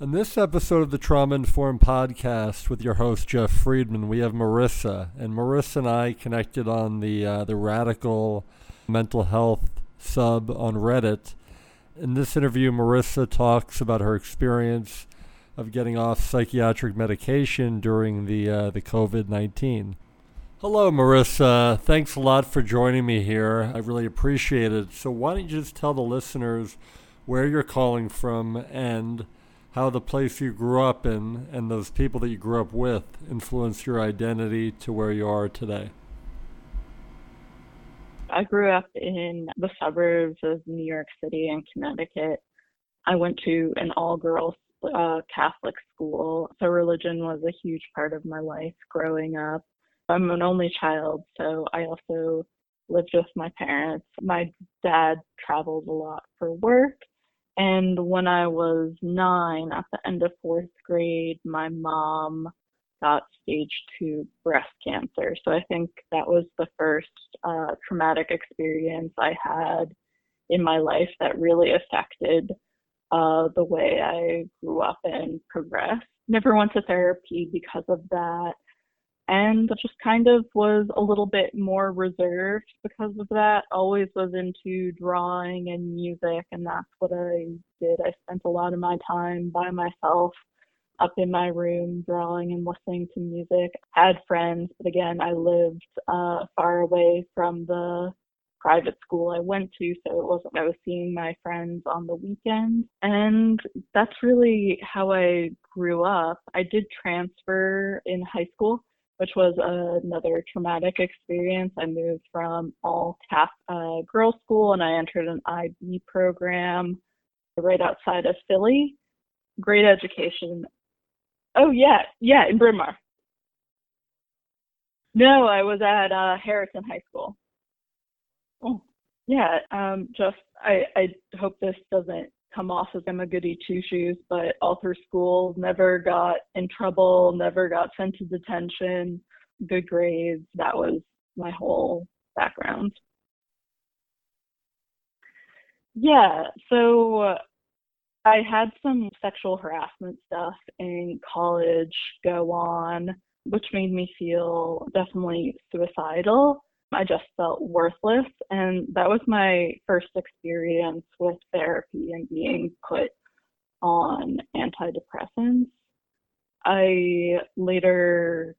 On this episode of the Trauma Informed Podcast with your host, Jeff Friedman, we have Marissa. And Marissa and I connected on the Radical Mental Health sub on Reddit. In this interview, Marissa talks about her experience of getting off psychiatric medication during the COVID-19. Hello, Marissa. Thanks a lot for joining me here. I really appreciate it. So why don't you just tell the listeners where you're calling from and how the place you grew up in and those people that you grew up with influenced your identity to where you are today. I grew up in the suburbs of New York City and Connecticut. I went to an all-girls Catholic school, so religion was a huge part of my life growing up. I'm an only child, so I also lived with my parents. My dad traveled a lot for work. And when I was 9, at the end of 4th grade, my mom got stage 2 breast cancer. So I think that was the first traumatic experience I had in my life that really affected the way I grew up and progressed. Never went to therapy because of that. And just kind of was a little bit more reserved because of that. Always was into drawing and music, and that's what I did. I spent a lot of my time by myself up in my room drawing and listening to music. Had friends, but again, I lived far away from the private school I went to, so it wasn't I was seeing my friends on the weekend. And that's really how I grew up. I did transfer in high school, which was another traumatic experience. I moved from all girls school and I entered an IB program right outside of Philly. Great education. Oh yeah, in Bryn Mawr. No, I was at Harrison High School. Oh, yeah. I hope this doesn't come off as I'm a goody two-shoes, but all through school, never got in trouble, never got sent to detention, good grades. That was my whole background. Yeah, so I had some sexual harassment stuff in college go on, which made me feel definitely suicidal. I just felt worthless, and that was my first experience with therapy and being put on antidepressants. I later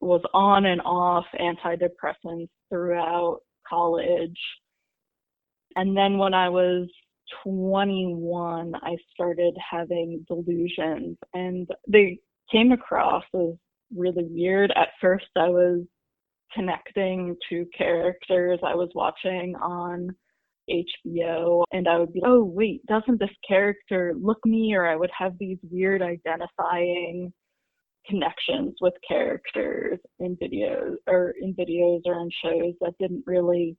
was on and off antidepressants throughout college, and then when I was 21, I started having delusions, and they came across as really weird. At first, I was connecting to characters I was watching on HBO, and I would be, oh wait, doesn't this character look me? Or I would have these weird identifying connections with characters in videos or in shows that didn't really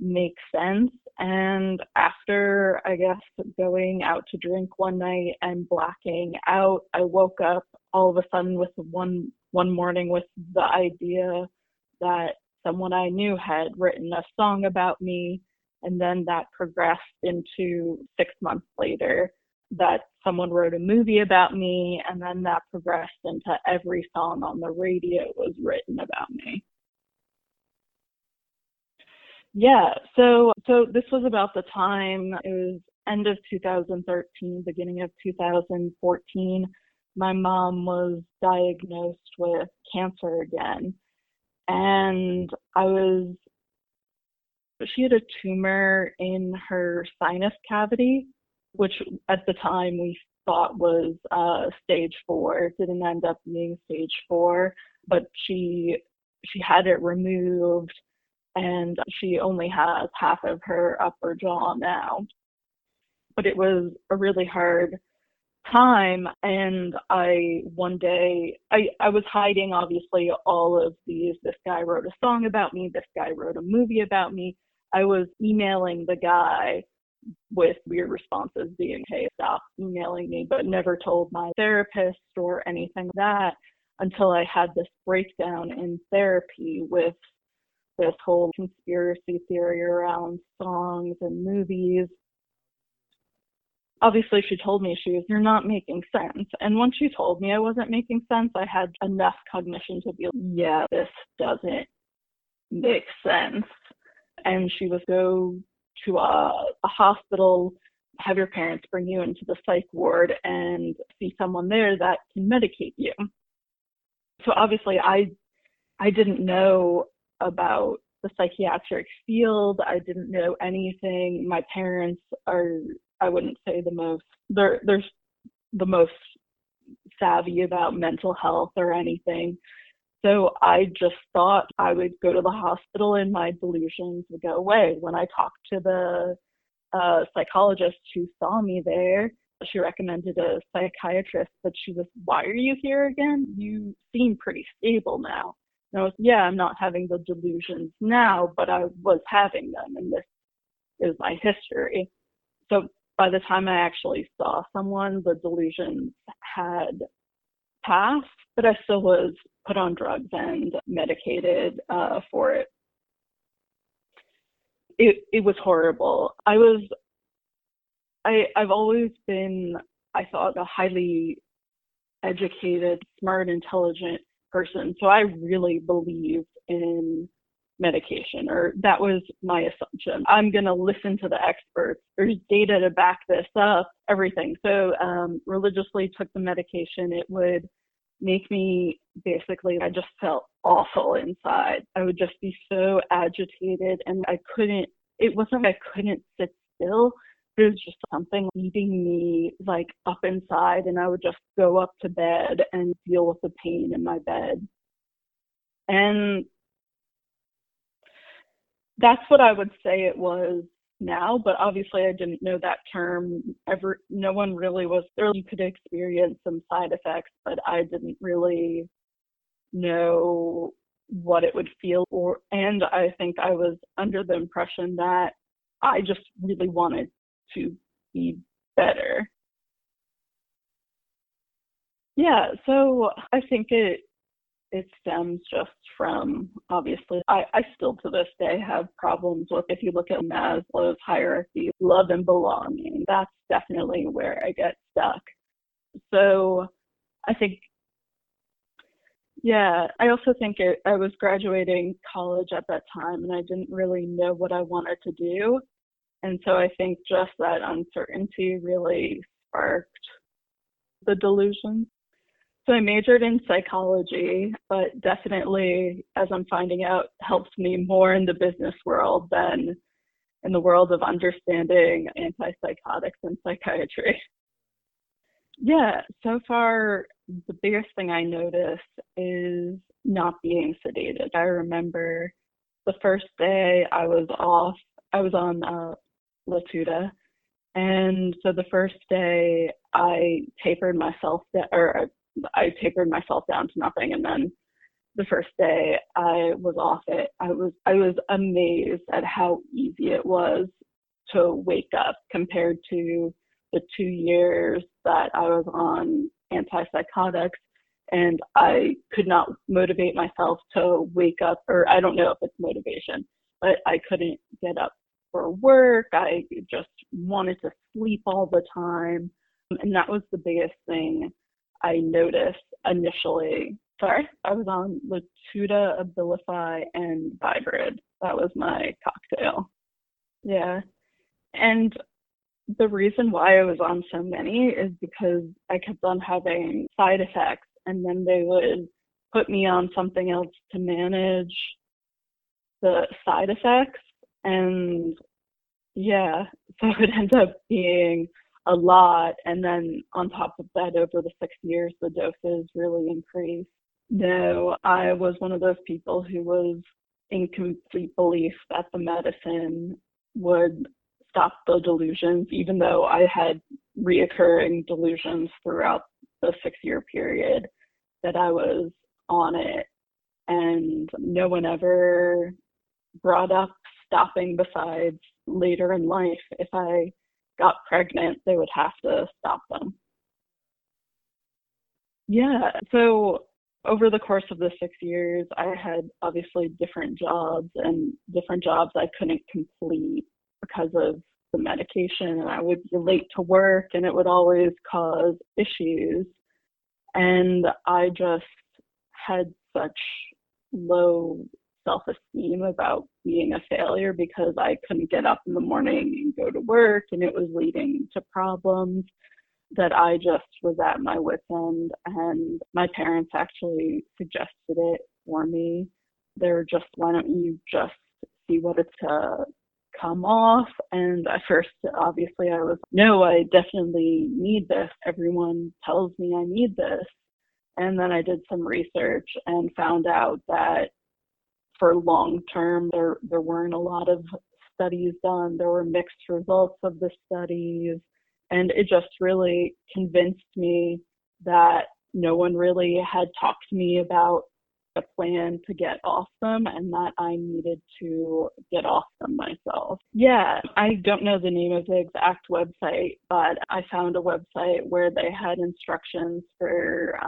make sense. And after, I guess, going out to drink one night and blacking out, I woke up all of a sudden with one morning with the idea that someone I knew had written a song about me, and then that progressed into 6 months later that someone wrote a movie about me, and then that progressed into every song on the radio was written about me. Yeah, so this was about the time, it was end of 2013, beginning of 2014, my mom was diagnosed with cancer again. And she had a tumor in her sinus cavity, which at the time we thought was stage 4. It didn't end up being stage 4, but she had it removed, and she only has half of her upper jaw now. But it was a really hard time, and I was hiding, obviously, all of these. This guy wrote a song about me, this guy wrote a movie about me. I was emailing the guy with weird responses being, hey, stop emailing me, but never told my therapist or anything like that until I had this breakdown in therapy with this whole conspiracy theory around songs and movies. obviously she told me she was, you're not making sense. And once she told me I wasn't making sense, I had enough cognition to be like, yeah, this doesn't make sense. And she was, go to a hospital, have your parents bring you into the psych ward and see someone there that can medicate you. So obviously I didn't know about the psychiatric field. I didn't know anything. My parents are, I wouldn't say the most, they're the most savvy about mental health or anything. So I just thought I would go to the hospital and my delusions would go away. When I talked to the psychologist who saw me there, she recommended a psychiatrist, but she was, why are you here again? You seem pretty stable now. And I was, yeah, I'm not having the delusions now, but I was having them, and this is my history. So by the time I actually saw someone, the delusions had passed, but I still was put on drugs and medicated for it. It was horrible. I've always been, I thought, a highly educated, smart, intelligent person. So I really believed in medication, or that was my assumption. I'm going to listen to the experts. There's data to back this up, everything. So religiously took the medication. It would make me basically, I just felt awful inside. I would just be so agitated, and it wasn't like I couldn't sit still. It was just something eating me like up inside, and I would just go up to bed and deal with the pain in my bed. And that's what I would say it was now, but obviously I didn't know that term ever. No one really was there. You could experience some side effects, but I didn't really know what it would feel and I think I was under the impression that I just really wanted to be better. Yeah, so I think it stems just from, obviously, I still to this day have problems with, if you look at Maslow's hierarchy, love and belonging, that's definitely where I get stuck. So I think, yeah, I also think I was graduating college at that time, and I didn't really know what I wanted to do. And so I think just that uncertainty really sparked the delusions. So I majored in psychology, but definitely, as I'm finding out, helps me more in the business world than in the world of understanding antipsychotics and psychiatry. Yeah, so far, the biggest thing I noticed is not being sedated. I remember the first day I was off, I was on Latuda, and so the first day I tapered myself I tapered myself down to nothing, and then the first day I was off it, I was amazed at how easy it was to wake up compared to the 2 years that I was on antipsychotics, and I could not motivate myself to wake up, or I don't know if it's motivation, but I couldn't get up for work. I just wanted to sleep all the time, and that was the biggest thing I noticed initially. Sorry, I was on Latuda, Abilify, and Vibrid. That was my cocktail. Yeah. And the reason why I was on so many is because I kept on having side effects, and then they would put me on something else to manage the side effects. And yeah, so it ends up being a lot, and then on top of that, over the 6 years, the doses really increased. No, I was one of those people who was in complete belief that the medicine would stop the delusions, even though I had reoccurring delusions throughout the 6-year period that I was on it, and no one ever brought up stopping besides later in life. If I got pregnant, they would have to stop them. Yeah, so over the course of the 6 years, I had obviously different jobs I couldn't complete because of the medication, and I would be late to work, and it would always cause issues. And I just had such low self-esteem about being a failure because I couldn't get up in the morning and go to work, and it was leading to problems that I just was at my wit's end. And my parents actually suggested it for me. They were just, why don't you just see what it's come off? And at first, obviously, I was, no, I definitely need this. Everyone tells me I need this. And then I did some research and found out that for long term, there weren't a lot of studies done. There were mixed results of the studies. And it just really convinced me that no one really had talked to me about a plan to get off them and that I needed to get off them myself. Yeah, I don't know the name of the exact website, but I found a website where they had instructions for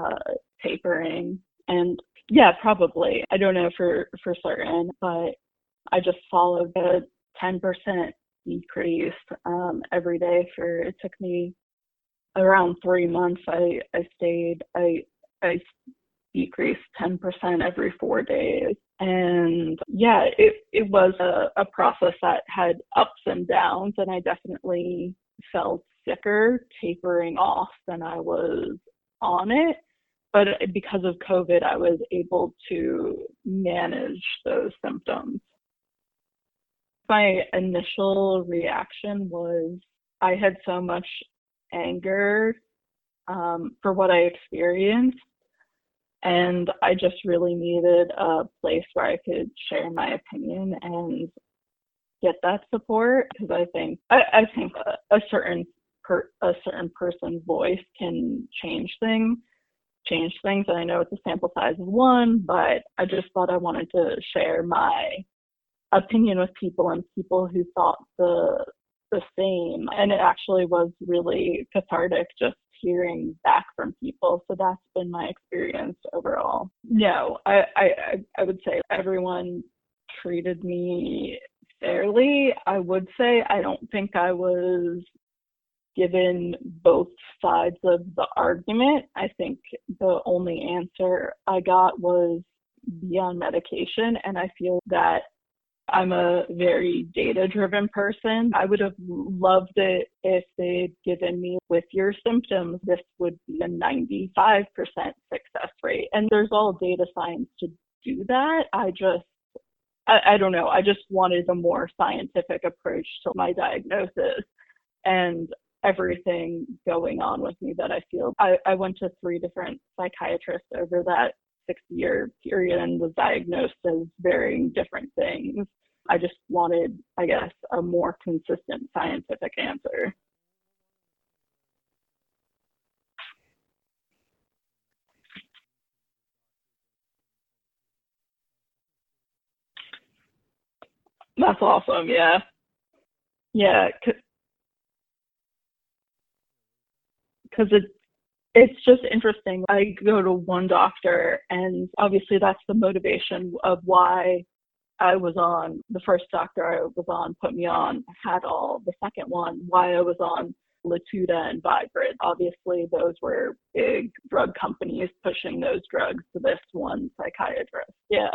tapering. And yeah, probably. I don't know for certain, but I just followed the 10% decrease every day for, it took me around 3 months. I decreased 10% every 4 days. And yeah, it was a process that had ups and downs, and I definitely felt sicker tapering off than I was on it. But because of COVID, I was able to manage those symptoms. My initial reaction was I had so much anger for what I experienced, and I just really needed a place where I could share my opinion and get that support, because I think a certain person's voice can change things. And I know it's a sample size of one, but I just thought I wanted to share my opinion with people and people who thought the same. And it actually was really cathartic just hearing back from people. So that's been my experience overall. No, I would say everyone treated me fairly. I would say I don't think I was given both sides of the argument. I think the only answer I got was be on medication. And I feel that I'm a very data-driven person. I would have loved it if they'd given me, with your symptoms, this would be a 95% success rate. And there's all data science to do that. I don't know. I just wanted a more scientific approach to my diagnosis and everything going on with me that I feel. I went to 3 different psychiatrists over that 6-year period and was diagnosed as varying different things. I just wanted, I guess, a more consistent scientific answer. That's awesome. Yeah. Yeah. Because it's just interesting. I go to one doctor, and obviously that's the motivation of why I was on. The first doctor I was on put me on Hadol. The second one, why I was on Latuda and Vibrid. Obviously, those were big drug companies pushing those drugs to this one psychiatrist. Yeah.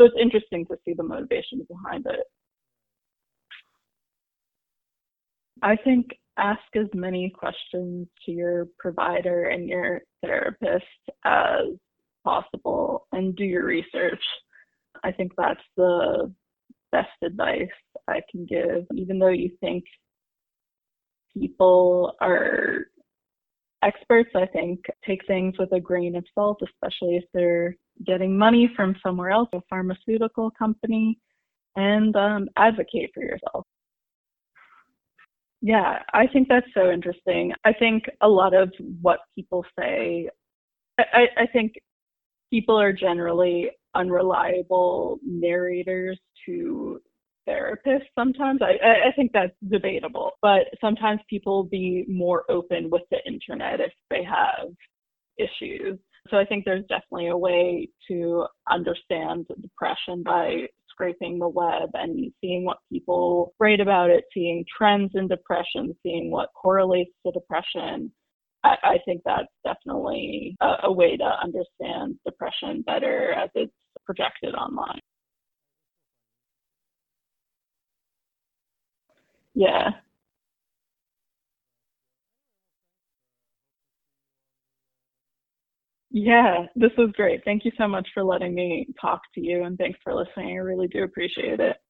So it's interesting to see the motivation behind it. I think ask as many questions to your provider and your therapist as possible and do your research. I think that's the best advice I can give. Even though you think people are experts, I think take things with a grain of salt, especially if they're getting money from somewhere else, a pharmaceutical company, and advocate for yourself. Yeah, I think that's so interesting. I think a lot of what people say, I think people are generally unreliable narrators to therapists sometimes. I think that's debatable, but sometimes people be more open with the internet if they have issues. So I think there's definitely a way to understand depression by scraping the web and seeing what people write about it, seeing trends in depression, seeing what correlates to depression, I think that's definitely a way to understand depression better as it's projected online. Yeah. Yeah, this was great. Thank you so much for letting me talk to you, and thanks for listening. I really do appreciate it.